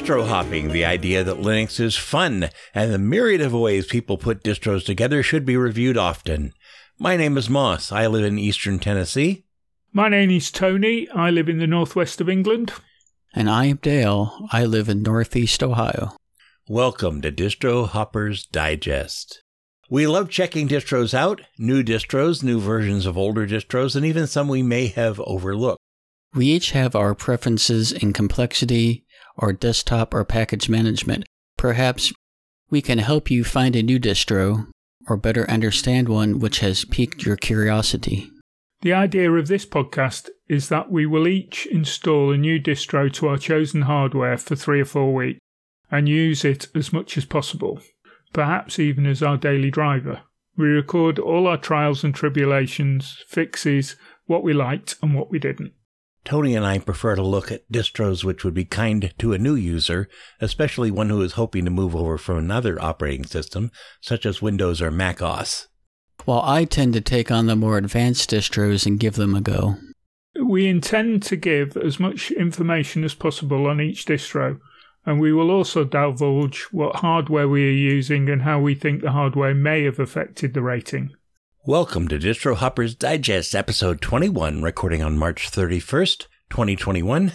Distro hopping, the idea that Linux is fun, and the myriad of ways people put distros together should be reviewed often. My name is Moss. I live in eastern Tennessee. My name is Tony. I live in the northwest of England. And I am Dale. I live in northeast Ohio. Welcome to Distro Hopper's Digest. We love checking distros out, new distros, new versions of older distros, and even some we may have overlooked. We each have our preferences in complexity, or desktop, or package management. Perhaps we can help you find a new distro, or better understand one which has piqued your curiosity. The idea of this podcast is that we will each install a new distro to our chosen hardware for 3 or 4 weeks, and use it as much as possible, perhaps even as our daily driver. We record all our trials and tribulations, fixes, what we liked and what we didn't. Tony and I prefer to look at distros which would be kind to a new user, especially one who is hoping to move over from another operating system, such as Windows or Mac OS. While I tend to take on the more advanced distros and give them a go. We intend to give as much information as possible on each distro, and we will also divulge what hardware we are using and how we think the hardware may have affected the rating. Welcome to Distro Hopper's Digest, episode 21, recording on March 31st, 2021.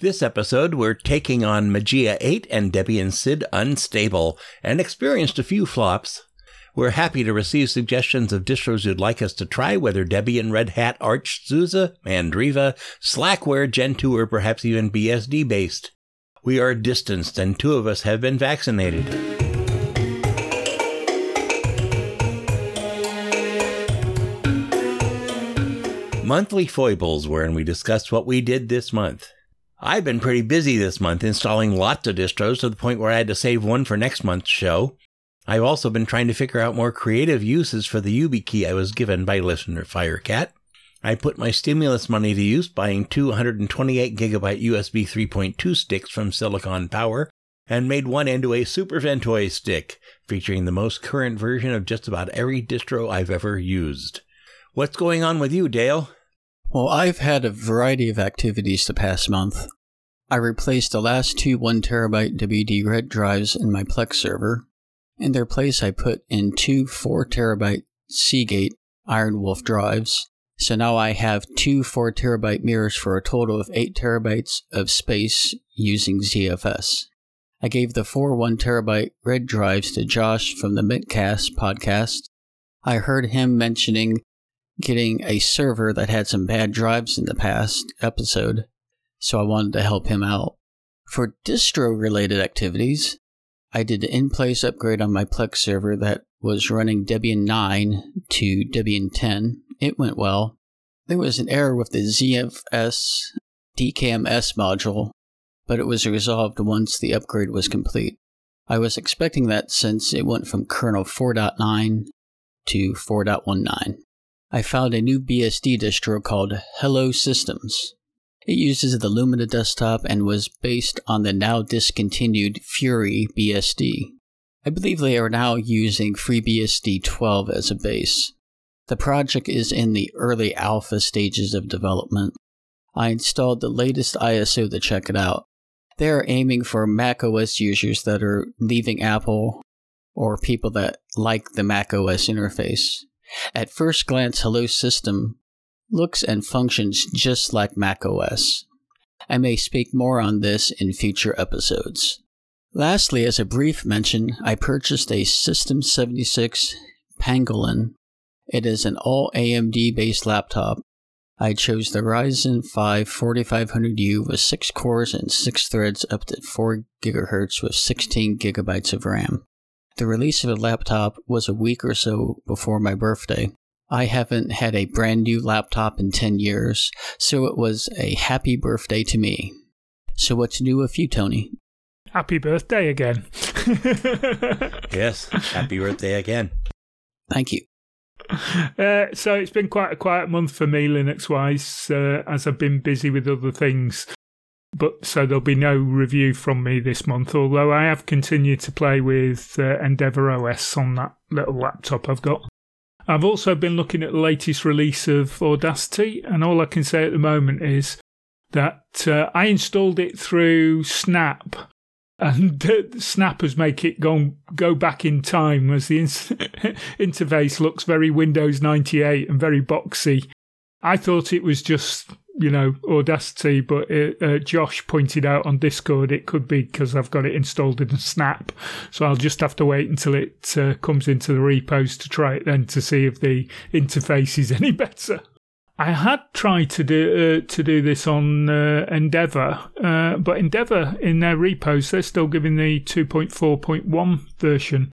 This episode, we're taking on Mageia 8 and Debian Sid Unstable, and experienced a few flops. We're happy to receive suggestions of distros you'd like us to try, whether Debian, Red Hat, Arch, SUSE, Mandriva, Slackware, Gentoo, or perhaps even BSD-based. We are distanced, and 2 of us have been vaccinated. Monthly foibles, wherein we discussed what we did this month. I've been pretty busy this month, installing lots of distros to the point where I had to save one for next month's show. I've also been trying to figure out more creative uses for the YubiKey I was given by listener Firecat. I put my stimulus money to use buying 228GB USB 3.2 sticks from Silicon Power, and made one into a Super Ventoy stick, featuring the most current version of just about every distro I've ever used. What's going on with you, Dale? Well, I've had a variety of activities the past month. I replaced the last 2 1TB WD Red drives in my Plex server. In their place, I put in 2 4TB Seagate Iron Wolf drives. So now I have 2 4TB mirrors for a total of 8 terabytes of space using ZFS. I gave the 4 1TB Red drives to Josh from the Mintcast podcast. I heard him mentioning getting a server that had some bad drives in the past episode, so I wanted to help him out. For distro-related activities, I did an in-place upgrade on my Plex server that was running Debian 9 to Debian 10. It went well. There was an error with the ZFS DKMS module, but it was resolved once the upgrade was complete. I was expecting that since it went from kernel 4.9 to 4.19. I found a new BSD distro called Hello Systems. It uses the Lumina desktop and was based on the now discontinued Fury BSD. I believe they are now using FreeBSD 12 as a base. The project is in the early alpha stages of development. I installed the latest ISO to check it out. They are aiming for macOS users that are leaving Apple or people that like the macOS interface. At first glance, Hello System looks and functions just like macOS. I may speak more on this in future episodes. Lastly, as a brief mention, I purchased a System 76 Pangolin. It is an all AMD-based laptop. I chose the Ryzen 5 4500U with 6 cores and 6 threads up to 4 GHz with 16GB of RAM. The release of the laptop was a week or so before my birthday. I haven't had a brand new laptop in 10 years, so it was a happy birthday to me. So what's new with you, Tony? Happy birthday again. Yes, happy birthday again. Thank you. So it's been quite a quiet month for me Linux-wise, as I've been busy with other things. But so there'll be no review from me this month, although I have continued to play with Endeavour OS on that little laptop I've got. I've also been looking at the latest release of Audacity, and all I can say at the moment is that I installed it through Snap, and snappers make it go back in time, as the interface looks very Windows 98 and very boxy. I thought it was just, Audacity, but Josh pointed out on Discord it could be because I've got it installed in a snap, so I'll just have to wait until it comes into the repos to try it then to see if the interface is any better. I had tried to do this on Endeavour, but Endeavour in their repos they're still giving the 2.4.1 version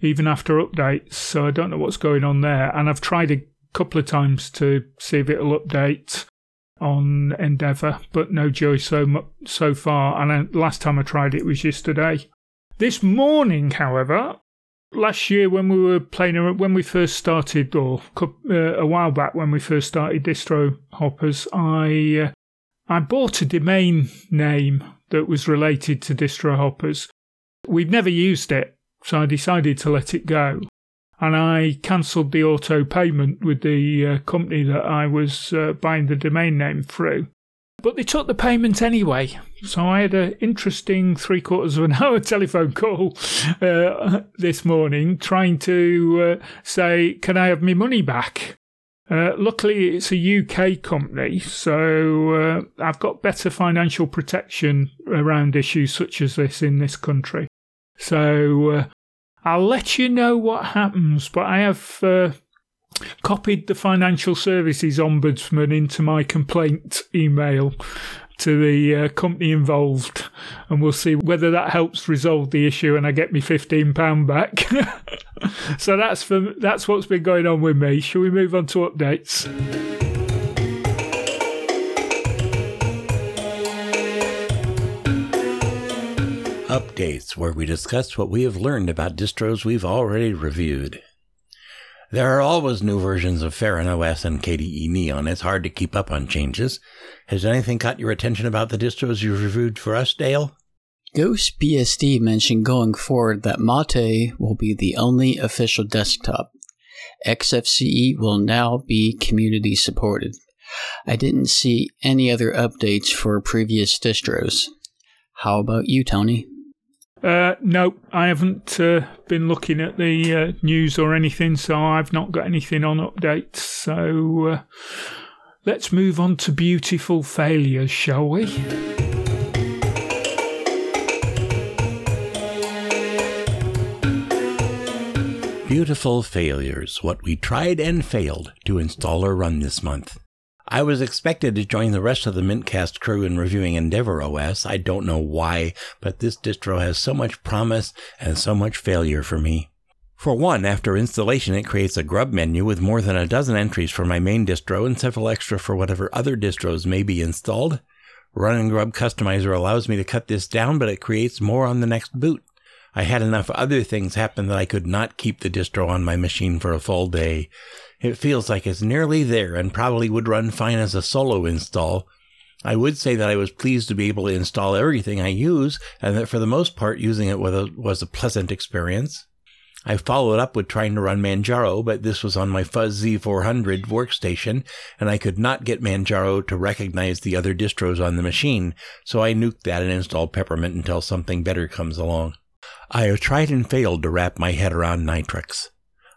even after updates, so I don't know what's going on there. And I've tried a couple of times to see if it'll update on Endeavour, but no joy so far. And last time I tried it was yesterday. This morning, however. Last year when we were playing, when we first started, or a while back when we first started Distro Hoppers, I bought a domain name that was related to Distro Hoppers. We've never used it, so I decided to let it go. And I cancelled the auto payment with the company that I was buying the domain name through. But they took the payment anyway. So I had an interesting 75-minute telephone call this morning trying to say, can I have my money back? Luckily, it's a UK company, so I've got better financial protection around issues such as this in this country. So I'll let you know what happens, but I have copied the Financial Services Ombudsman into my complaint email to the company involved, and we'll see whether that helps resolve the issue and I get me £15 back. So that's what's been going on with me. Shall we move on to updates? Updates, where we discuss what we have learned about distros we've already reviewed. There are always new versions of FerrinOS and KDE Neon. It's hard to keep up on changes. Has anything caught your attention about the distros you've reviewed for us, Dale? GhostBSD mentioned going forward that Mate will be the only official desktop. XFCE will now be community supported. I didn't see any other updates for previous distros. How about you, Tony? No, I haven't been looking at the news or anything, so I've not got anything on updates. So let's move on to beautiful failures, shall we? Beautiful failures, what we tried and failed to install or run this month. I was expected to join the rest of the Mintcast crew in reviewing Endeavour OS. I don't know why, but this distro has so much promise and so much failure for me. For one, after installation, it creates a grub menu with more than a dozen entries for my main distro and several extra for whatever other distros may be installed. Running Grub Customizer allows me to cut this down, but it creates more on the next boot. I had enough other things happen that I could not keep the distro on my machine for a full day. It feels like it's nearly there and probably would run fine as a solo install. I would say that I was pleased to be able to install everything I use, and that for the most part using it was a pleasant experience. I followed up with trying to run Manjaro, but this was on my Fuzz Z400 workstation, and I could not get Manjaro to recognize the other distros on the machine, so I nuked that and installed Peppermint until something better comes along. I have tried and failed to wrap my head around Nitrix.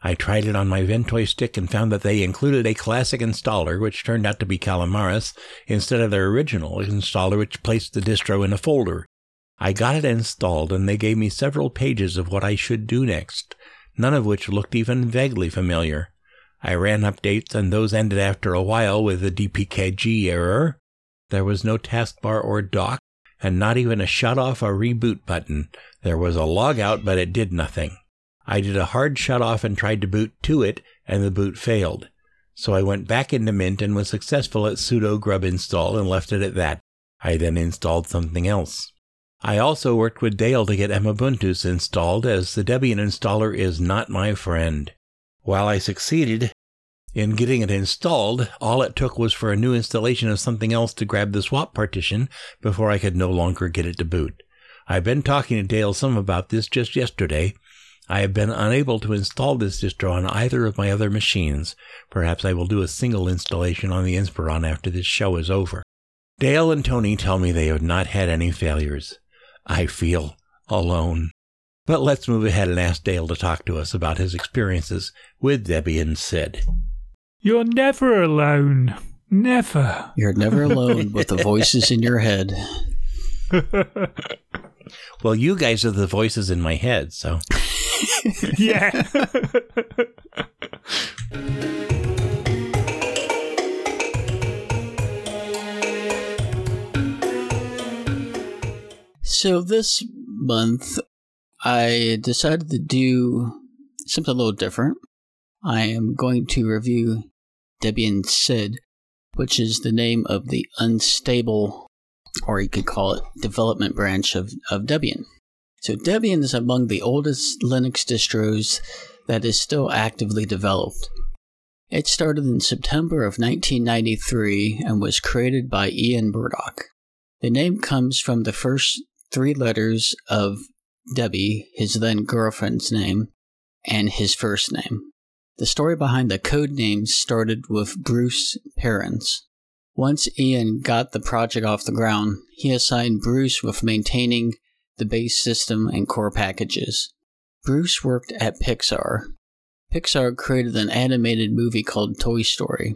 I tried it on my Ventoy stick and found that they included a classic installer, which turned out to be Calamaris, instead of their original installer, which placed the distro in a folder. I got it installed, and they gave me several pages of what I should do next, none of which looked even vaguely familiar. I ran updates, and those ended after a while with a DPKG error. There was no taskbar or dock, and not even a shut-off or reboot button. There was a logout, but it did nothing. I did a hard shut-off and tried to boot to it, and the boot failed. So I went back into Mint and was successful at sudo grub install and left it at that. I then installed something else. I also worked with Dale to get Emmabuntus installed, as the Debian installer is not my friend. While I succeeded in getting it installed, all it took was for a new installation of something else to grab the swap partition before I could no longer get it to boot. I've been talking to Dale some about this just yesterday. I have been unable to install this distro on either of my other machines. Perhaps I will do a single installation on the Inspiron after this show is over. Dale and Tony tell me they have not had any failures. I feel alone. But let's move ahead and ask Dale to talk to us about his experiences with Debian Sid. You're never alone. Never. You're never alone with the voices in your head. Well, you guys are the voices in my head, so. Yeah. So this month, I decided to do something a little different. I am going to review Debian Sid, which is the name of the unstable, or you could call it development branch of Debian. So Debian is among the oldest Linux distros that is still actively developed. It started in September of 1993 and was created by Ian Murdoch. The name comes from the first three letters of Debbie, his then girlfriend's name, and his first name. The story behind the code names started with Bruce Perrins. Once Ian got the project off the ground, he assigned Bruce with maintaining the base system and core packages. Bruce worked at Pixar. Pixar created an animated movie called Toy Story,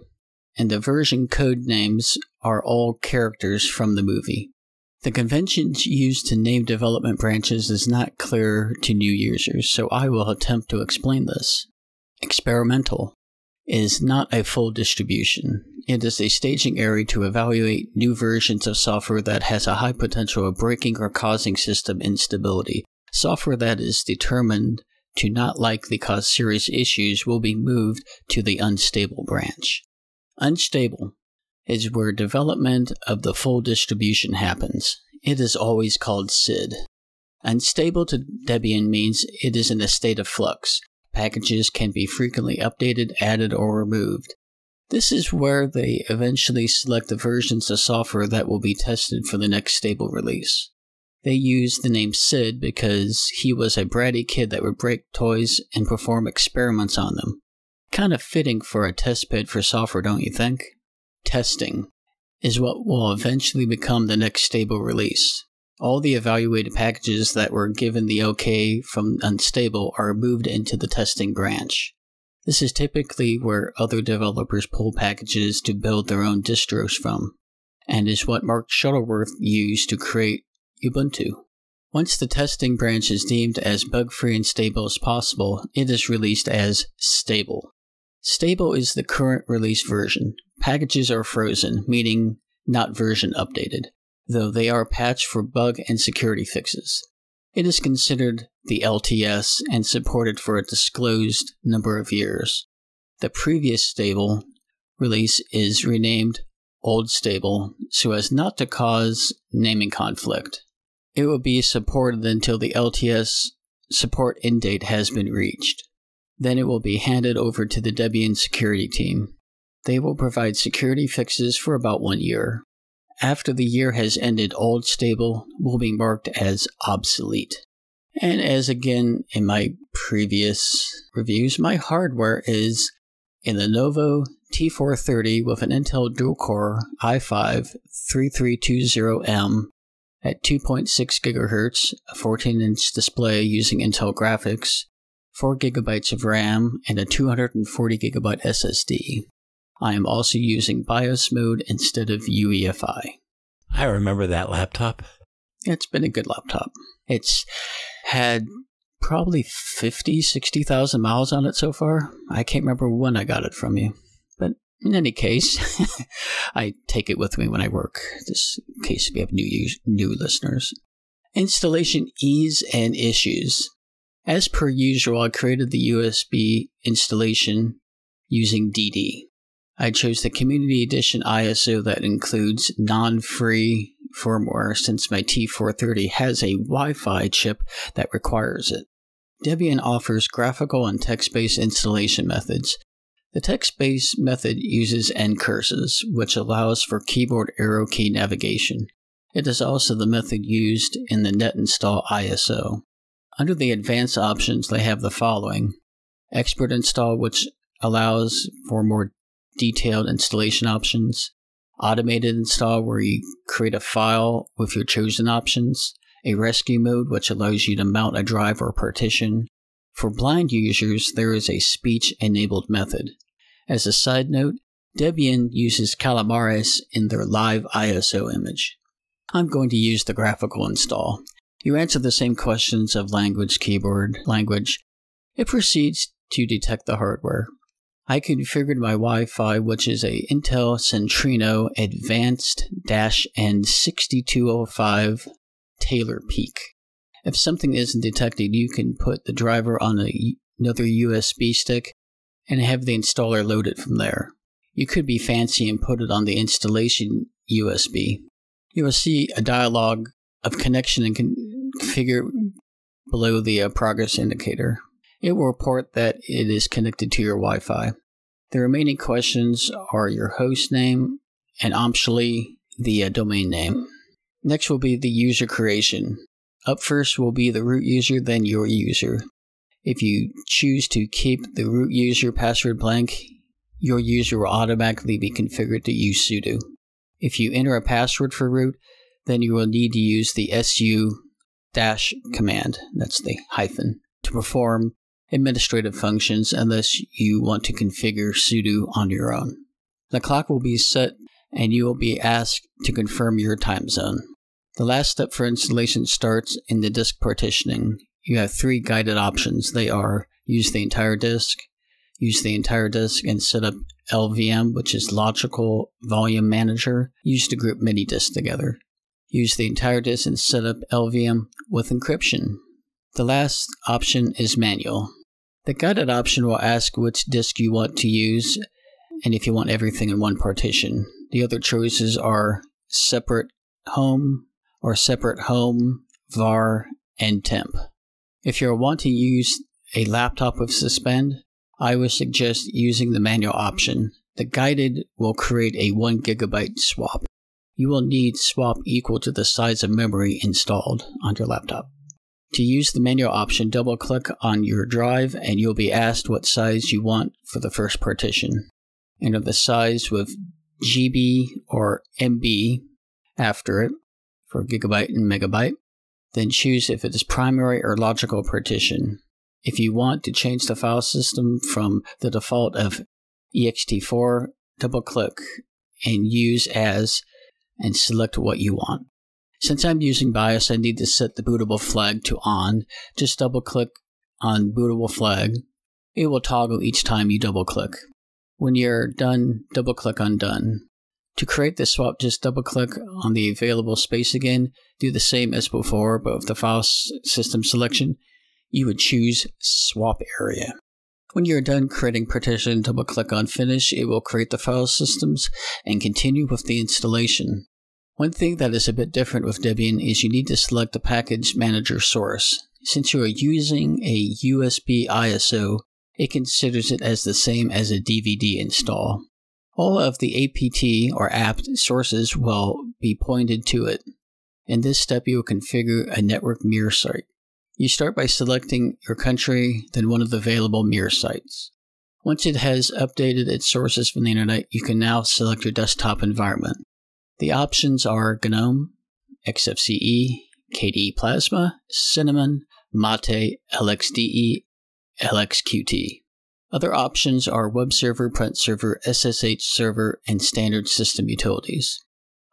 and the version code names are all characters from the movie. The conventions used to name development branches is not clear to new users, so I will attempt to explain this. Experimental is not a full distribution. It is a staging area to evaluate new versions of software that has a high potential of breaking or causing system instability. Software that is determined to not likely cause serious issues will be moved to the unstable branch. Unstable is where development of the full distribution happens. It is always called SID. Unstable to Debian means it is in a state of flux. Packages can be frequently updated, added, or removed. This is where they eventually select the versions of software that will be tested for the next stable release. They use the name SID because he was a bratty kid that would break toys and perform experiments on them. Kind of fitting for a testbed for software, don't you think? Testing is what will eventually become the next stable release. All the evaluated packages that were given the OK from unstable are moved into the testing branch. This is typically where other developers pull packages to build their own distros from, and is what Mark Shuttleworth used to create Ubuntu. Once the testing branch is deemed as bug-free and stable as possible, it is released as stable. Stable is the current release version. Packages are frozen, meaning not version updated, though they are patched for bug and security fixes. It is considered the LTS and supported for a disclosed number of years. The previous stable release is renamed Old Stable so as not to cause naming conflict. It will be supported until the LTS support end date has been reached. Then it will be handed over to the Debian security team. They will provide security fixes for about 1 year. After the year has ended, Old Stable will be marked as obsolete. And as again in my previous reviews, my hardware is a Lenovo T430 with an Intel dual-core i5-3320M at 2.6 GHz, a 14-inch display using Intel graphics, 4 GB of RAM, and a 240 GB SSD. I am also using BIOS mode instead of UEFI. I remember that laptop. It's been a good laptop. It's had probably 60,000 miles on it so far. I can't remember when I got it from you. But in any case, I take it with me when I work, just in case we have new listeners. Installation ease and issues. As per usual, I created the USB installation using DD. I chose the Community Edition ISO that includes non-free firmware since my T430 has a Wi-Fi chip that requires it. Debian offers graphical and text-based installation methods. The text-based method uses end cursors, which allows for keyboard arrow key navigation. It is also the method used in the netinstall ISO. Under the advanced options, they have the following. Expert install, which allows for more detailed installation options. Automated install, where you create a file with your chosen options. a rescue mode which allows you to mount a drive or partition. For blind users, there is a speech-enabled method. As a side note, Debian uses Calamares in their live ISO image. I'm going to use the graphical install. You answer the same questions of language, keyboard, language. It proceeds to detect the hardware. I configured my Wi-Fi, which is a Intel Centrino Advanced-N6205 Taylor Peak. If something isn't detected, you can put the driver on another USB stick and have the installer load it from there. You could be fancy and put it on the installation USB. You will see a dialog of connection and configure below the progress indicator. It will report that it is connected to your Wi-Fi. The remaining questions are your host name and optionally the domain name. Next will be the user creation. Up first will be the root user, then your user. If you choose to keep the root user password blank, your user will automatically be configured to use sudo. If you enter a password for root, then you will need to use the su dash command, that's the hyphen, to perform administrative functions unless you want to configure sudo on your own. The clock will be set and you will be asked to confirm your time zone. The last step for installation starts in the disk partitioning. You have three guided options. They are use the entire disk and set up LVM, which is Logical Volume Manager, used to group many disks together. Use the entire disk and set up LVM with encryption. The last option is manual. The guided option will ask which disk you want to use and if you want everything in one partition. The other choices are separate home or separate home, var, and temp. If you want to use a laptop with suspend, I would suggest using the manual option. The guided will create a 1 GB swap. You will need swap equal to the size of memory installed on your laptop. To use the manual option, double-click on your drive and you'll be asked what size you want for the first partition. Enter the size with GB or MB after it for gigabyte and megabyte. Then choose if it is primary or logical partition. If you want to change the file system from the default of ext4, double-click and use as and select what you want. Since I'm using BIOS, I need to set the bootable flag to on. Just double-click on bootable flag. It will toggle each time you double-click. When you're done, double-click on done. To create the swap, just double-click on the available space again. Do the same as before, but with the file system selection, you would choose swap area. When you're done creating partition, double-click on finish. It will create the file systems and continue with the installation. One thing that is a bit different with Debian is you need to select the package manager source. Since you are using a USB ISO, it considers it as the same as a DVD install. All of the APT or apt sources will be pointed to it. In this step, you will configure a network mirror site. You start by selecting your country, then one of the available mirror sites. Once it has updated its sources from the internet, you can now select your desktop environment. The options are GNOME, XFCE, KDE Plasma, Cinnamon, Mate, LXDE, LXQT. Other options are web server, print server, SSH server, and standard system utilities.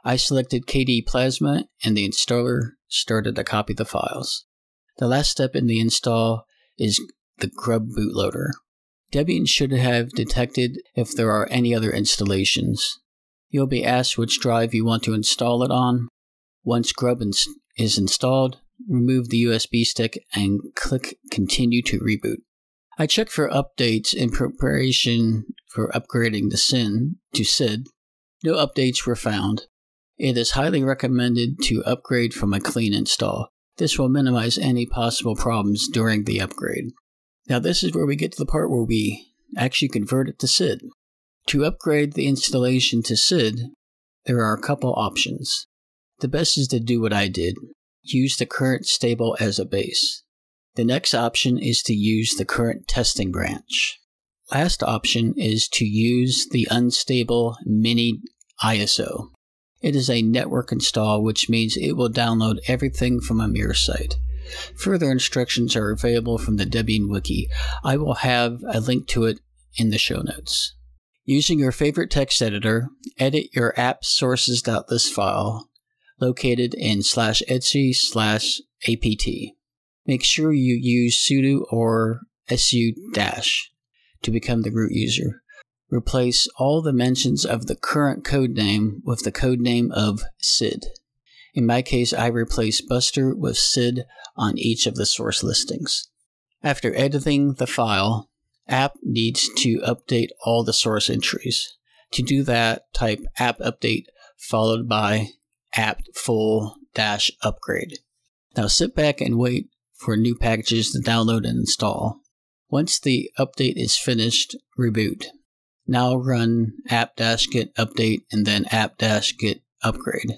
I selected KDE Plasma, and the installer started to copy the files. The last step in the install is the Grub bootloader. Debian should have detected if there are any other installations. You'll be asked which drive you want to install it on. Once Grub is installed, remove the USB stick and click Continue to reboot. I checked for updates in preparation for upgrading the SID. No updates were found. It is highly recommended to upgrade from a clean install. This will minimize any possible problems during the upgrade. Now this is where we get to the part where we actually convert it to SID. To upgrade the installation to SID, there are a couple options. The best is to do what I did. Use the current stable as a base. The next option is to use the current testing branch. Last option is to use the unstable mini ISO. It is a network install, which means it will download everything from a mirror site. Further instructions are available from the Debian Wiki. I will have a link to it in the show notes. Using your favorite text editor, edit your app sources.list file located in /etc/apt. Make sure you use sudo or su- to become the root user. Replace all the mentions of the current codename with the codename of Sid. In my case, I replace Buster with Sid on each of the source listings. After editing the file, app needs to update all the source entries. To do that, type app update followed by apt full -upgrade. Now sit back and wait for new packages to download and install. Once the update is finished, reboot. Now run apt-get update and then apt-get upgrade.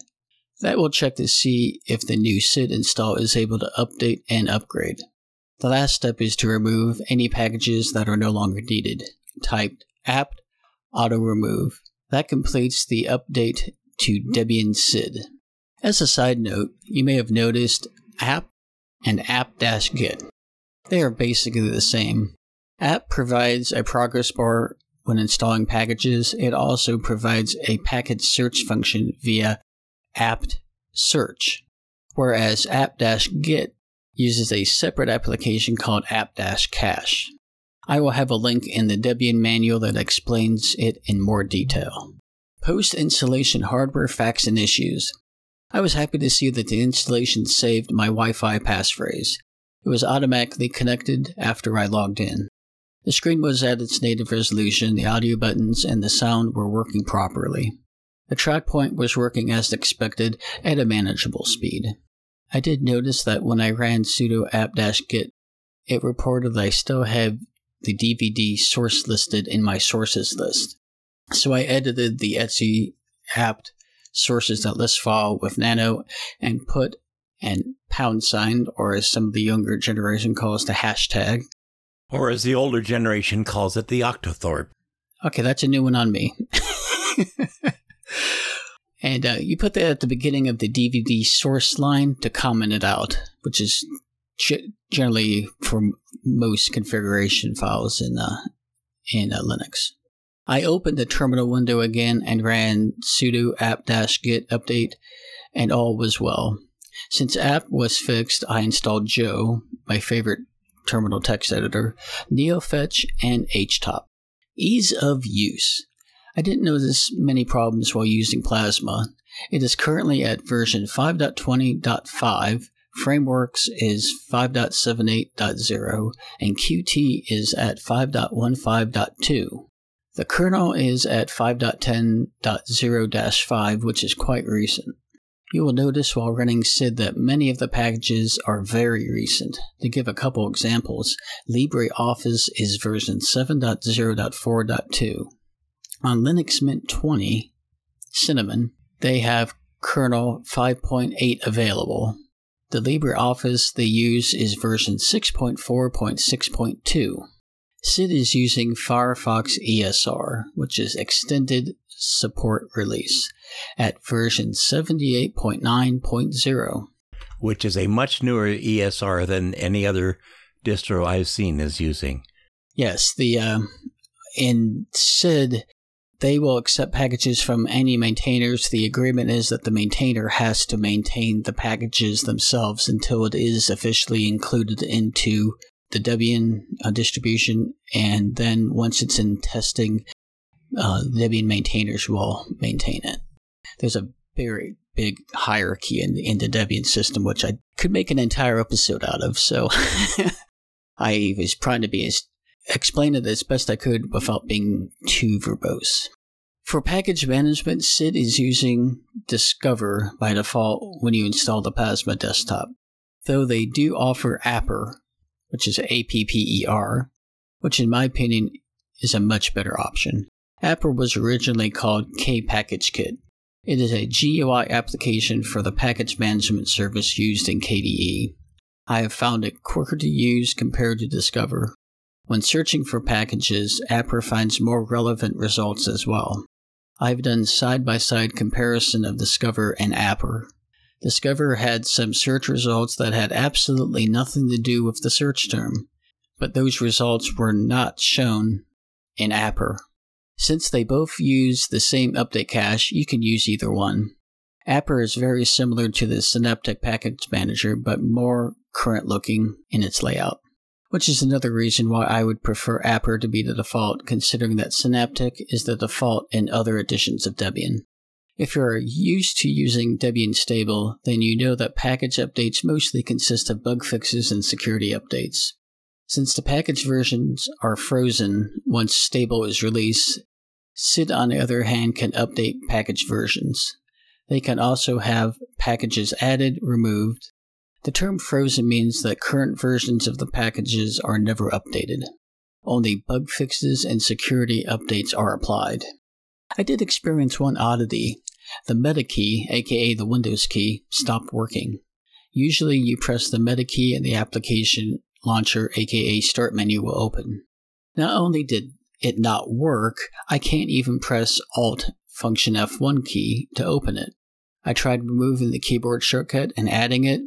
That will check to see if the new Sid install is able to update and upgrade. The last step is to remove any packages that are no longer needed. Type apt auto-remove. That completes the update to Debian Sid. As a side note, you may have noticed apt and apt-get. They are basically the same. Apt provides a progress bar when installing packages. It also provides a package search function via apt search, whereas apt-get uses a separate application called apt-cache. I will have a link in the Debian manual that explains it in more detail. Post-installation hardware facts and issues. I was happy to see that the installation saved my Wi-Fi passphrase. It was automatically connected after I logged in. The screen was at its native resolution, the audio buttons and the sound were working properly. The track point was working as expected at a manageable speed. I did notice that when I ran sudo apt-get, it reported that I still have the DVD source listed in my sources list. So I edited the etc apt sources.list file with nano and put an #, or as some of the younger generation calls the hashtag, or as the older generation calls it, the octothorpe. Okay, that's a new one on me. And you put that at the beginning of the DVD source line to comment it out, which is generally for most configuration files in Linux. I opened the terminal window again and ran sudo apt-get update, and all was well. Since apt was fixed, I installed Joe, my favorite terminal text editor, NeoFetch, and HTOP. Ease of use. I didn't notice many problems while using Plasma. It is currently at version 5.20.5, Frameworks is 5.78.0, and Qt is at 5.15.2. The kernel is at 5.10.0-5, which is quite recent. You will notice while running Sid that many of the packages are very recent. To give a couple examples, LibreOffice is version 7.0.4.2. On Linux Mint 20, Cinnamon, they have kernel 5.8 available. The LibreOffice they use is version 6.4.6.2. Sid is using Firefox ESR, which is Extended Support Release, at version 78.9.0. which is a much newer ESR than any other distro I've seen is using. Yes, in Sid, they will accept packages from any maintainers. The agreement is that the maintainer has to maintain the packages themselves until it is officially included into the Debian distribution, and then once it's in testing, Debian maintainers will maintain it. There's a very big hierarchy in the Debian system, which I could make an entire episode out of, so I was trying to explain it as best I could without being too verbose. For package management, Sid is using Discover by default when you install the Plasma desktop, though they do offer Apper, which is APPER, which in my opinion is a much better option. Apper was originally called Kpackagekit. It is a GUI application for the package management service used in KDE. I have found it quicker to use compared to Discover. When searching for packages, Apper finds more relevant results as well. I've done side-by-side comparison of Discover and Apper. Discover had some search results that had absolutely nothing to do with the search term, but those results were not shown in Apper. Since they both use the same update cache, you can use either one. Apper is very similar to the Synaptic Package Manager, but more current-looking in its layout, which is another reason why I would prefer Apper to be the default, considering that Synaptic is the default in other editions of Debian. If you're used to using Debian Stable, then you know that package updates mostly consist of bug fixes and security updates. Since the package versions are frozen once Stable is released, Sid, on the other hand, can update package versions. They can also have packages added, removed. The term frozen means that current versions of the packages are never updated. Only bug fixes and security updates are applied. I did experience one oddity. The meta key, aka the Windows key, stopped working. Usually you press the meta key and the application launcher, aka start menu, will open. Not only did it not work, I can't even press Alt Function F1 key to open it. I tried removing the keyboard shortcut and adding it.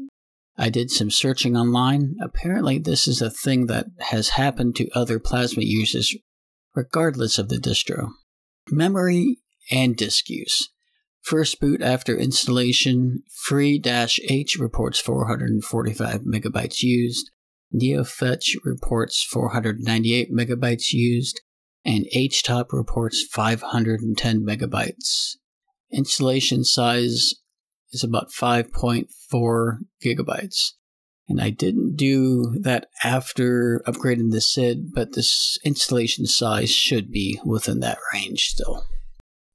I did some searching online. Apparently, this is a thing that has happened to other Plasma users, regardless of the distro. Memory and disk use. First boot after installation, free-h reports 445 megabytes used, NeoFetch reports 498 megabytes used, and HTOP reports 510 megabytes. Installation size is about 5.4 gigabytes. And I didn't do that after upgrading the SID, but this installation size should be within that range still.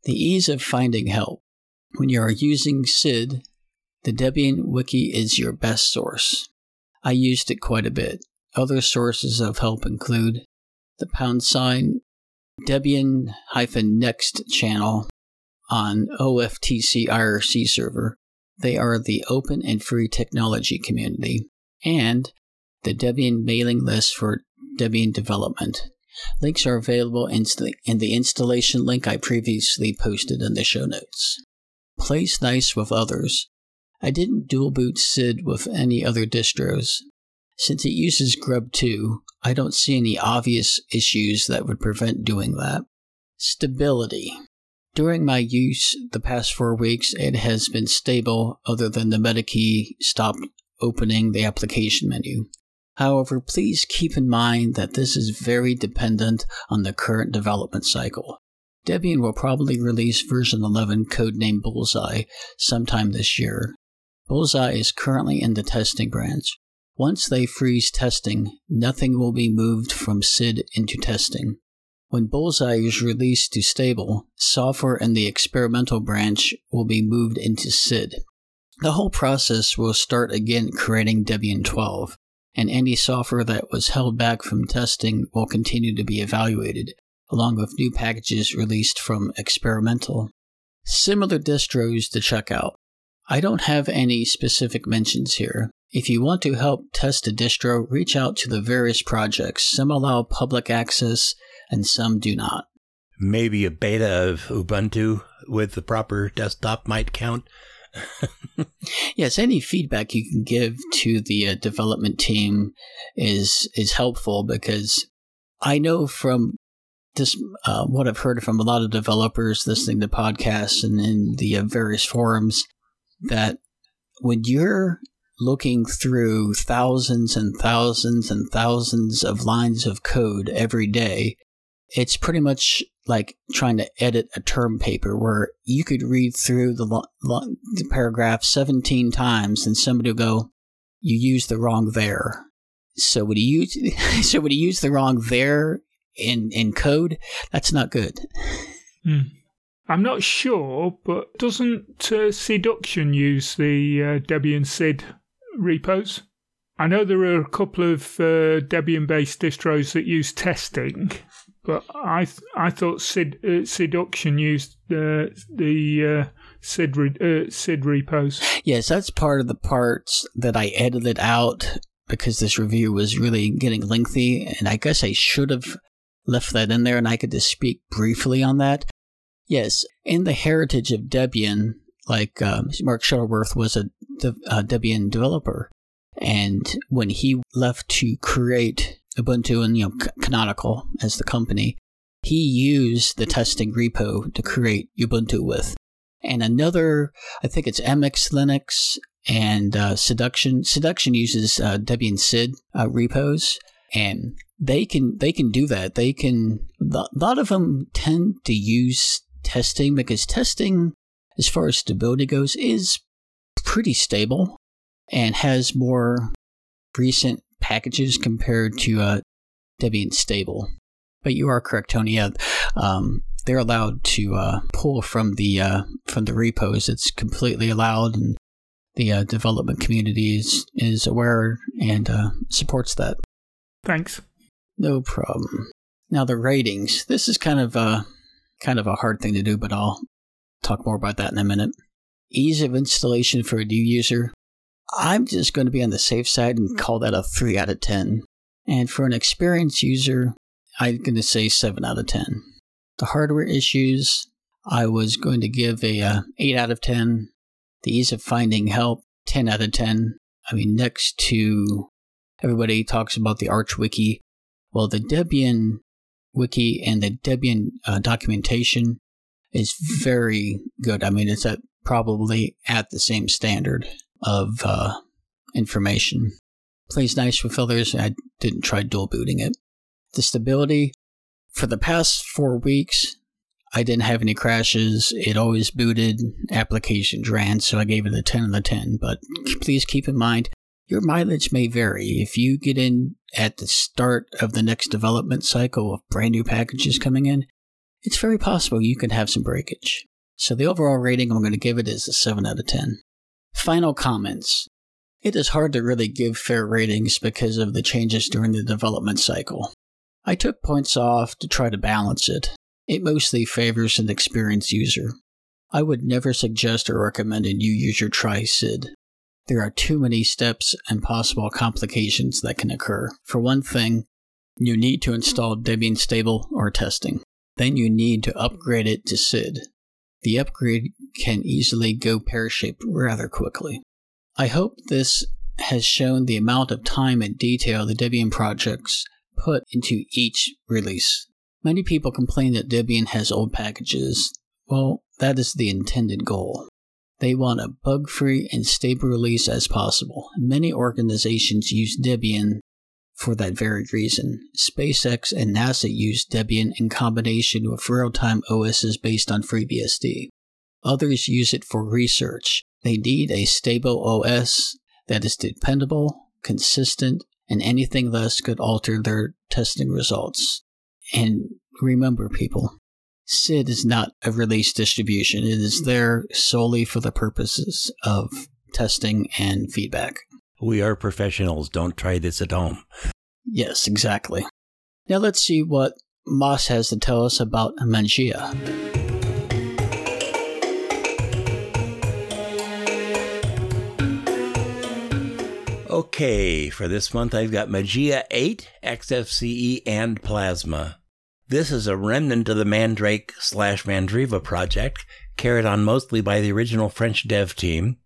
The ease of finding help. When you are using SID, the Debian Wiki is your best source. I used it quite a bit. Other sources of help include the # Debian-next channel on OFTC IRC server. They are the open and free technology community, and the Debian mailing list for Debian development. Links are available in the installation link I previously posted in the show notes. Plays nice with others. I didn't dual boot SID with any other distros. Since it uses Grub 2, I don't see any obvious issues that would prevent doing that. Stability. During my use the past 4 weeks, it has been stable other than the meta key stopped opening the application menu. However, please keep in mind that this is very dependent on the current development cycle. Debian will probably release version 11, codenamed Bullseye, sometime this year. Bullseye is currently in the testing branch. Once they freeze testing, nothing will be moved from SID into testing. When Bullseye is released to stable, software in the experimental branch will be moved into SID. The whole process will start again, creating Debian 12, and any software that was held back from testing will continue to be evaluated, along with new packages released from experimental. Similar distros to check out. I don't have any specific mentions here. If you want to help test a distro, reach out to the various projects. Some allow public access, and some do not. Maybe a beta of Ubuntu with the proper desktop might count. Yes, any feedback you can give to the development team is helpful, because I know from this, what I've heard from a lot of developers listening to podcasts and in the various forums, that when you're looking through thousands and thousands and thousands of lines of code every day, it's pretty much like trying to edit a term paper, where you could read through the paragraph 17 times and somebody will go, you used the wrong there. So would you use, the wrong there in code? That's not good. Mm. I'm not sure, but doesn't Siduction use the Debian SID repos? I know there are a couple of Debian-based distros that use testing, but I thought Siduction used the SID repos. Yes, that's part of the parts that I edited out, because this review was really getting lengthy, and I guess I should have left that in there, and I could just speak briefly on that. Yes, and the heritage of Debian, like Mark Shuttleworth was a Debian developer, and when he left to create Ubuntu and Canonical as the company, he used the testing repo to create Ubuntu with. And another, I think it's MX Linux and Siduction. Siduction uses Debian Sid repos, and they can do that. They can. A lot of them tend to use testing because testing, as far as stability goes, is pretty stable and has more recent packages compared to Debian stable. But you are correct, Tony. Yeah, they're allowed to pull from the repos. It's completely allowed, and the development community is aware and supports that. Thanks. No problem. Now the ratings. This is kind of a hard thing to do, but I'll talk more about that in a minute. Ease of installation for a new user. I'm just going to be on the safe side and call that a 3 out of 10. And for an experienced user, I'm going to say 7 out of 10. The hardware issues, I was going to give a 8 out of 10. The ease of finding help, 10 out of 10. I mean, next to everybody talks about the Arch Wiki. Well, the Debian Wiki and the Debian documentation is very good. I mean, it's probably at the same standard of information. Plays nice with others. I didn't try dual booting it. The stability, for the past 4 weeks, I didn't have any crashes. It always booted. Applications ran, so I gave it a 10 out of 10. But please keep in mind, your mileage may vary. If you get in at the start of the next development cycle of brand new packages coming in, it's very possible you could have some breakage. So the overall rating I'm going to give it is a 7 out of 10. Final comments. It is hard to really give fair ratings because of the changes during the development cycle. I took points off to try to balance it. It mostly favors an experienced user. I would never suggest or recommend a new user try SID. There are too many steps and possible complications that can occur. For one thing, you need to install Debian stable or testing. Then you need to upgrade it to SID. The upgrade can easily go pear-shaped rather quickly. I hope this has shown the amount of time and detail the Debian projects put into each release. Many people complain that Debian has old packages. Well, that is the intended goal. They want a bug-free and stable release as possible. Many organizations use Debian for that very reason. SpaceX and NASA use Debian in combination with real-time OSs based on FreeBSD. Others use it for research. They need a stable OS that is dependable, consistent, and anything less could alter their testing results. And remember, people, SID is not a release distribution. It is there solely for the purposes of testing and feedback. We are professionals. Don't try this at home. Yes, exactly. Now let's see what Moss has to tell us about Mageia. Okay, for this month I've got Mageia 8, XFCE, and Plasma. This is a remnant of the Mandrake/Mandriva project, carried on mostly by the original French dev team.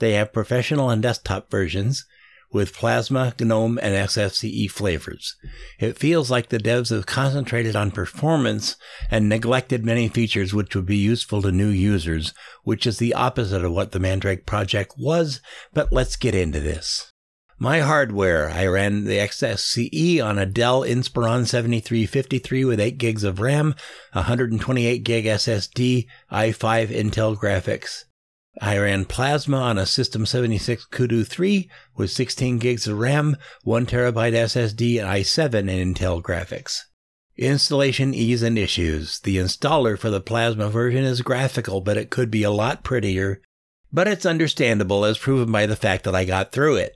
They have professional and desktop versions with Plasma, GNOME, and XFCE flavors. It feels like the devs have concentrated on performance and neglected many features which would be useful to new users, which is the opposite of what the Mandrake project was, but let's get into this. My hardware, I ran the XFCE on a Dell Inspiron 7353 with 8 gigs of RAM, 128 gig SSD, i5 Intel graphics. I ran Plasma on a System 76 Kudu 3 with 16 gigs of RAM, 1 terabyte SSD, and i7 in Intel graphics. Installation ease and issues. The installer for the Plasma version is graphical, but it could be a lot prettier. But it's understandable, as proven by the fact that I got through it.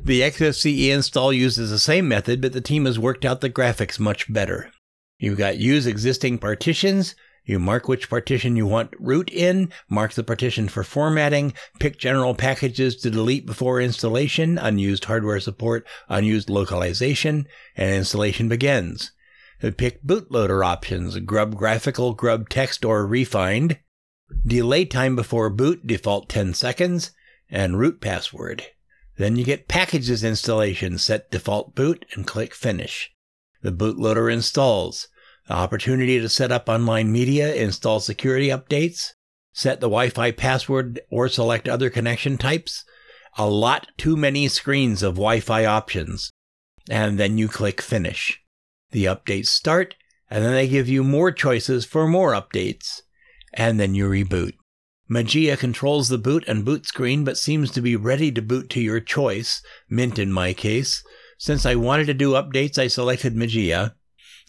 The XFCE install uses the same method, but the team has worked out the graphics much better. You've got use existing partitions. You mark which partition you want root in, mark the partition for formatting, pick general packages to delete before installation, unused hardware support, unused localization, and installation begins. Pick bootloader options, Grub Graphical, Grub Text, or Refined. Delay time before boot, default 10 seconds, and root password. Then you get packages installation, set default boot, and click Finish. The bootloader installs. The opportunity to set up online media, install security updates, set the Wi-Fi password, or select other connection types. A lot too many screens of Wi-Fi options. And then you click Finish. The updates start, and then they give you more choices for more updates. And then you reboot. Mageia controls the boot and boot screen, but seems to be ready to boot to your choice, Mint in my case. Since I wanted to do updates, I selected Mageia.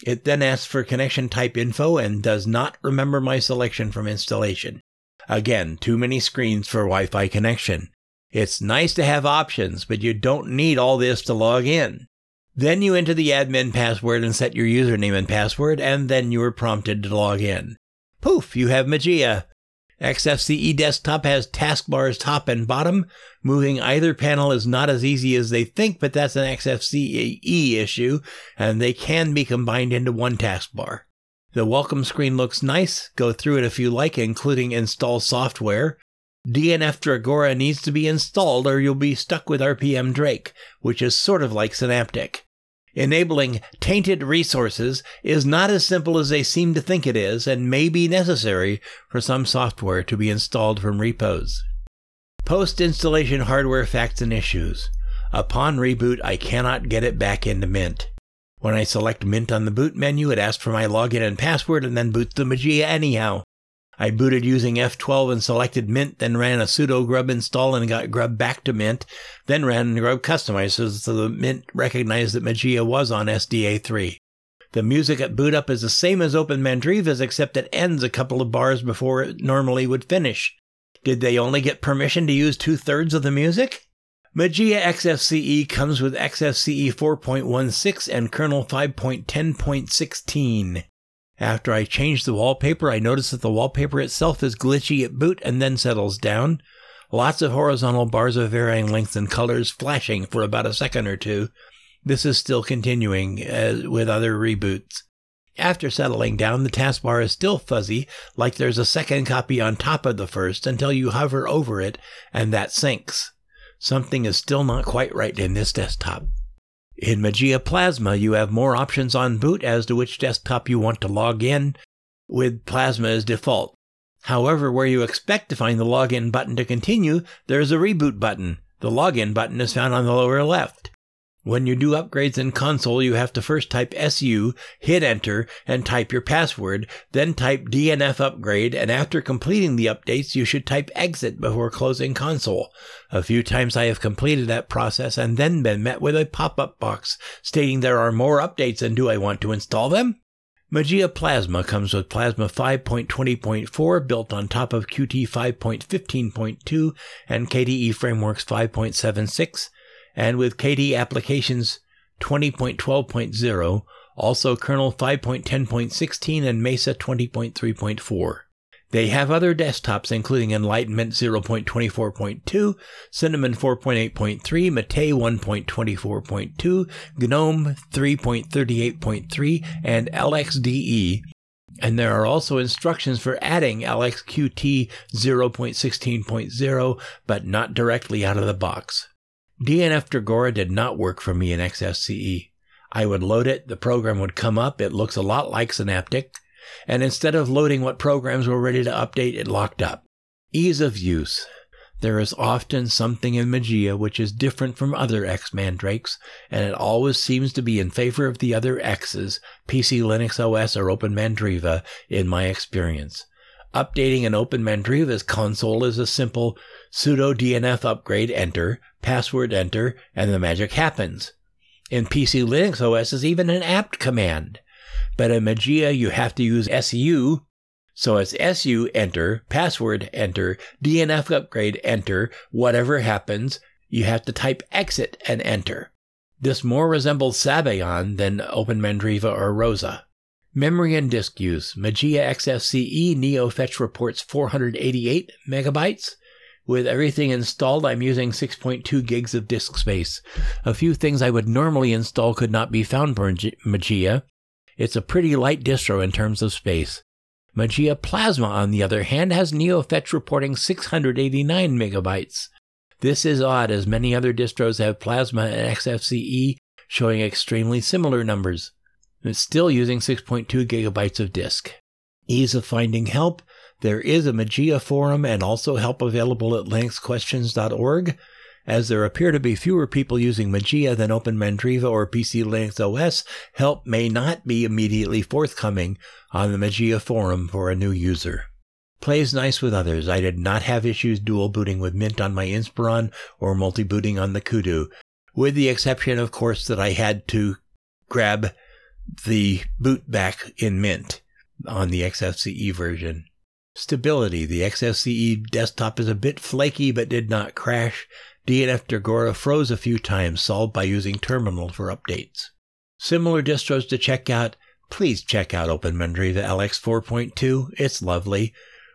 It then asks for connection type info and does not remember my selection from installation. Again, too many screens for Wi-Fi connection. It's nice to have options, but you don't need all this to log in. Then you enter the admin password and set your username and password, and then you are prompted to log in. Poof, you have Mageia. XFCE Desktop has taskbars top and bottom. Moving either panel is not as easy as they think, but that's an XFCE issue, and they can be combined into one taskbar. The welcome screen looks nice. Go through it if you like, including install software. DNF Dragora needs to be installed or you'll be stuck with RPM Drake, which is sort of like Synaptic. Enabling tainted resources is not as simple as they seem to think it is and may be necessary for some software to be installed from repos. Post-installation hardware facts and issues. Upon reboot, I cannot get it back into Mint. When I select Mint on the boot menu, it asks for my login and password and then boots the Mageia anyhow. I booted using F12 and selected Mint, then ran a sudo grub install and got grub back to Mint, then ran Grub Customizer so that Mint recognized that Mageia was on SDA3. The music at boot up is the same as OpenMandriva's, except it ends a couple of bars before it normally would finish. Did they only get permission to use 2/3 of the music? Mageia XFCE comes with XFCE 4.16 and kernel 5.10.16. After I change the wallpaper, I notice that the wallpaper itself is glitchy at boot and then settles down. Lots of horizontal bars of varying lengths and colors flashing for about a second or two. This is still continuing with other reboots. After settling down, the taskbar is still fuzzy, like there's a second copy on top of the first until you hover over it, and that syncs. Something is still not quite right in this desktop. In Mageia Plasma, you have more options on boot as to which desktop you want to log in, with Plasma as default. However, where you expect to find the login button to continue, there is a reboot button. The login button is found on the lower left. When you do upgrades in console, you have to first type SU, hit enter, and type your password, then type DNF upgrade, and after completing the updates, you should type exit before closing console. A few times I have completed that process and then been met with a pop-up box stating there are more updates and do I want to install them? Mageia Plasma comes with Plasma 5.20.4 built on top of Qt 5.15.2 and KDE Frameworks 5.76, and with KDE Applications 20.12.0, also kernel 5.10.16 and Mesa 20.3.4. They have other desktops including Enlightenment 0.24.2, Cinnamon 4.8.3, Mate 1.24.2, GNOME 3.38.3, and LXDE. And there are also instructions for adding LXQT 0.16.0, but not directly out of the box. DNF Dragora did not work for me in XFCE. I would load it, the program would come up, it looks a lot like Synaptic, and instead of loading what programs were ready to update, it locked up. Ease of use. There is often something in Mageia which is different from other X-Mandrakes, and it always seems to be in favor of the other X's, PC Linux OS or OpenMandriva, in my experience. Updating an OpenMandriva's console is a simple sudo DNF upgrade, enter, password, enter, and the magic happens. In PC Linux OS is even an apt command. But in Mageia, you have to use SU, so it's SU, enter, password, enter, DNF upgrade, enter, whatever happens, you have to type exit and enter. This more resembles Sabayon than OpenMandriva or Rosa. Memory and disk use. Mageia XFCE NeoFetch reports 488 megabytes. With everything installed, I'm using 6.2 gigs of disk space. A few things I would normally install could not be found for Mageia. It's a pretty light distro in terms of space. Mageia Plasma, on the other hand, has NeoFetch reporting 689 megabytes. This is odd, as many other distros have Plasma and XFCE showing extremely similar numbers. It's still using 6.2 gigabytes of disk. Ease of finding help. There is a Mageia forum and also help available at linuxquestions.org. As there appear to be fewer people using Mageia than OpenMandriva or PC Linux OS, help may not be immediately forthcoming on the Mageia forum for a new user. Plays nice with others. I did not have issues dual booting with Mint on my Inspiron or multi-booting on the Kudu, with the exception, of course, that I had to grab the boot back in Mint on the XFCE version. Stability. The XFCE desktop is a bit flaky but did not crash. DNF Dragora froze a few times, solved by using terminal for updates. Similar distros to check out. Please check out OpenMandriva LX 4.2. It's lovely.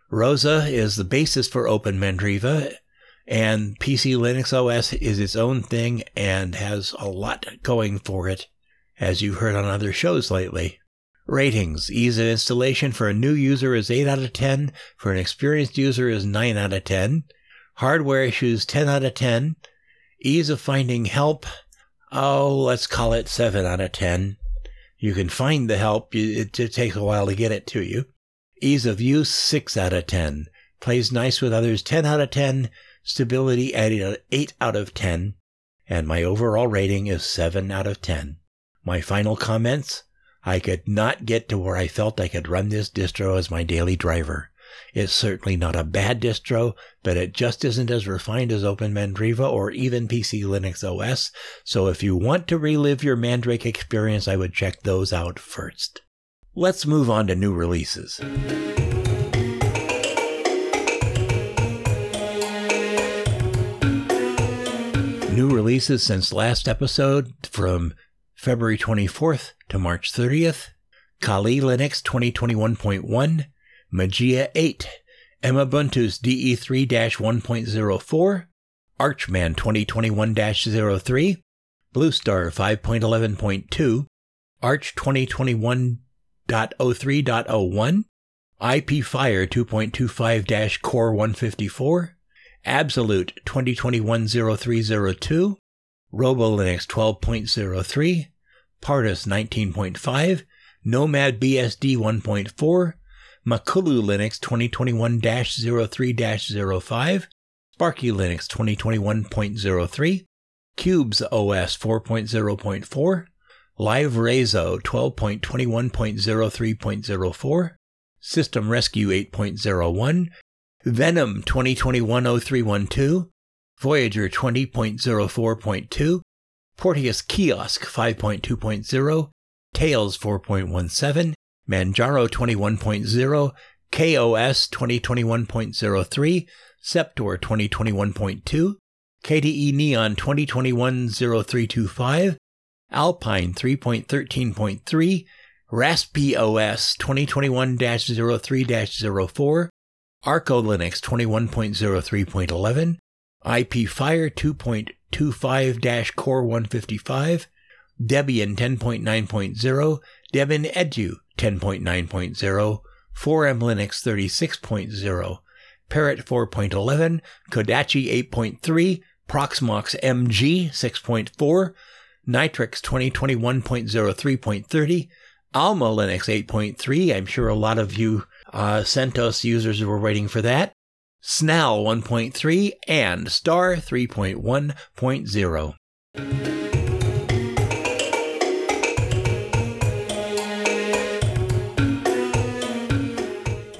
Rosa is the basis for OpenMandriva, and PC Linux OS is its own thing and has a lot going for it, as you've heard on other shows lately. Ratings. Ease of installation for a new user is 8 out of 10. For an experienced user is 9 out of 10. Hardware issues, 10 out of 10. Ease of finding help, let's call it 7 out of 10. You can find the help, it takes a while to get it to you. Ease of use, 6 out of 10. Plays nice with others, 10 out of 10. Stability, 8 out of 10. And my overall rating is 7 out of 10. My final comments, I could not get to where I felt I could run this distro as my daily driver. It's certainly not a bad distro, but it just isn't as refined as OpenMandriva or even PC Linux OS, so if you want to relive your Mandrake experience, I would check those out first. Let's move on to new releases. New releases since last episode, from February 24th to March 30th, Kali Linux 2021.1, Mageia 8, Emmabuntus DE3-1.04, Archman 2021-03, Bluestar 5.11.2, Arch 2021.03.01, IPFire 2.25-Core 154, Absolute 2021-0302, RoboLinux 12.03, Partus 19.5, Nomad BSD 1.4, Makulu Linux 2021-03-05, Sparky Linux 2021.03, Cubes OS 4.0.4, Live Rezo 12.21.03.04, System Rescue 8.01, Venom 2021-0312, Voyager 20.04.2, Porteous Kiosk 5.2.0, Tails 4.17, Manjaro 21.0, KOS 2021.03, Septor 2021.2, KDE Neon 2021.0325, Alpine 3.13.3, Raspi OS 2021-03-04, Arco Linux 21.03.11, IPFire 2.25-Core 155, Debian 10.9.0, Debian Edu 10.9.0, 4M Linux 36.0, Parrot 4.11, Kodachi 8.3, Proxmox MG 6.4, Nitrix 2021.03.30, Alma Linux 8.3, I'm sure a lot of you CentOS users were waiting for that, Snal 1.3, and Star 3.1.0.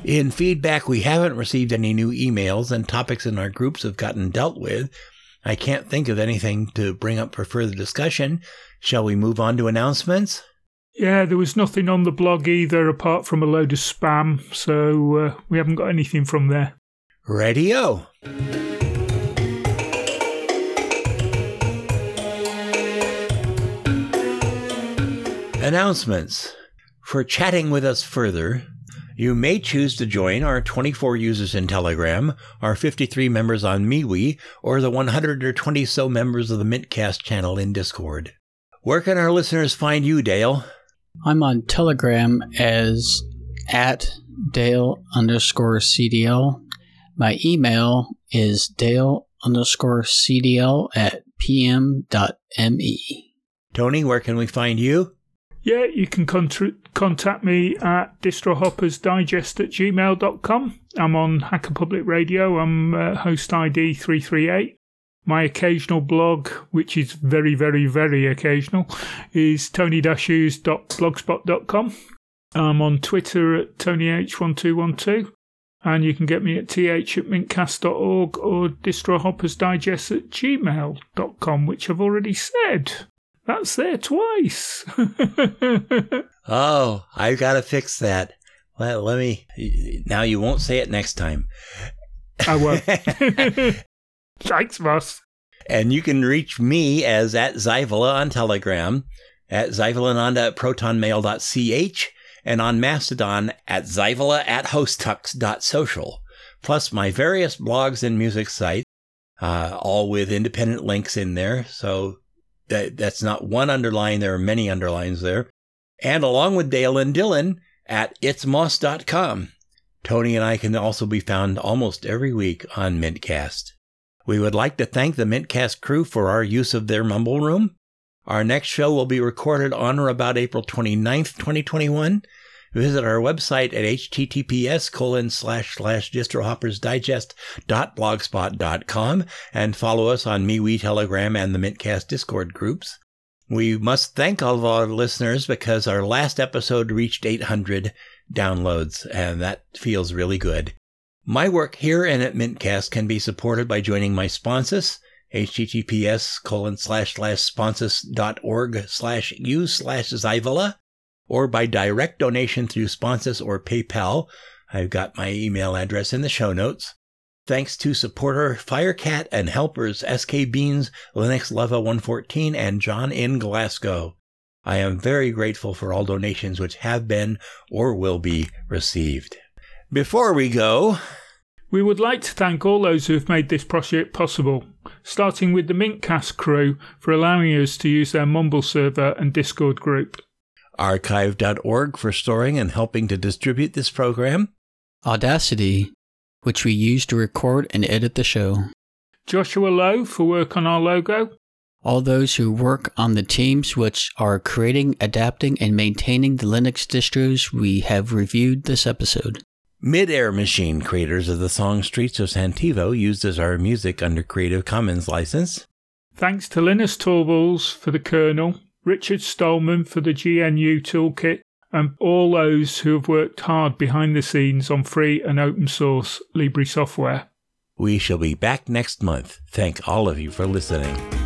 In feedback, we haven't received any new emails, and topics in our groups have gotten dealt with. I can't think of anything to bring up for further discussion. Shall we move on to announcements? Yeah, there was nothing on the blog either apart from a load of spam, so we haven't got anything from there. Radio. Announcements. For chatting with us further, you may choose to join our 24 users in Telegram, our 53 members on MeWe, or the 120 so members of the Mintcast channel in Discord. Where can our listeners find you, Dale? I'm on Telegram as @Dale_CDL. My email is Dale_CDL@pm.me. Tony, where can we find you? Yeah, you can contact me at distrohoppersdigest@gmail.com. I'm on Hacker Public Radio. I'm host ID 338. My occasional blog, which is very, very, very occasional, is tony-hughes.blogspot.com. I'm on Twitter at tonyh1212. And you can get me at th@mintcast.org or distrohoppersdigest@gmail.com, which I've already said. That's there twice. Oh, I've got to fix that. Well, let me... Now you won't say it next time. I won't. Thanks, boss. And you can reach me as @Zyvala on Telegram, @zyvalananda@protonmail.ch, and on Mastodon @Zyvala@hosttux.social, plus my various blogs and music sites, all with independent links in there. So that's not one underline. There are many underlines there. And along with Dale and Dylan at itsmoss.com. Tony and I can also be found almost every week on Mintcast. We would like to thank the Mintcast crew for our use of their mumble room. Our next show will be recorded on or about April 29th, 2021. Visit our website at https://distrohoppersdigest.blogspot.com and follow us on MeWe, Telegram, and the Mintcast Discord groups. We must thank all of our listeners because our last episode reached 800 downloads, and that feels really good. My work here and at Mintcast can be supported by joining my sponsors, https://sponsors.org/u/Zyvala, or by direct donation through sponsors or PayPal. I've got my email address in the show notes. Thanks to supporter Firecat and helpers SK Beans, Linux Lava 114, and John in Glasgow. I am very grateful for all donations which have been or will be received. Before we go, we would like to thank all those who have made this project possible, starting with the Mintcast crew for allowing us to use their Mumble server and Discord group, archive.org for storing and helping to distribute this program, Audacity, which we use to record and edit the show, Joshua Lowe for work on our logo, all those who work on the teams which are creating, adapting, and maintaining the Linux distros we have reviewed this episode. Mid-Air Machine, creators of the song Streets of Santivo, used as our music under Creative Commons license. Thanks to Linus Torvalds for the kernel, Richard Stallman for the GNU toolkit, and all those who have worked hard behind the scenes on free and open source Libre software. We shall be back next month. Thank all of you for listening.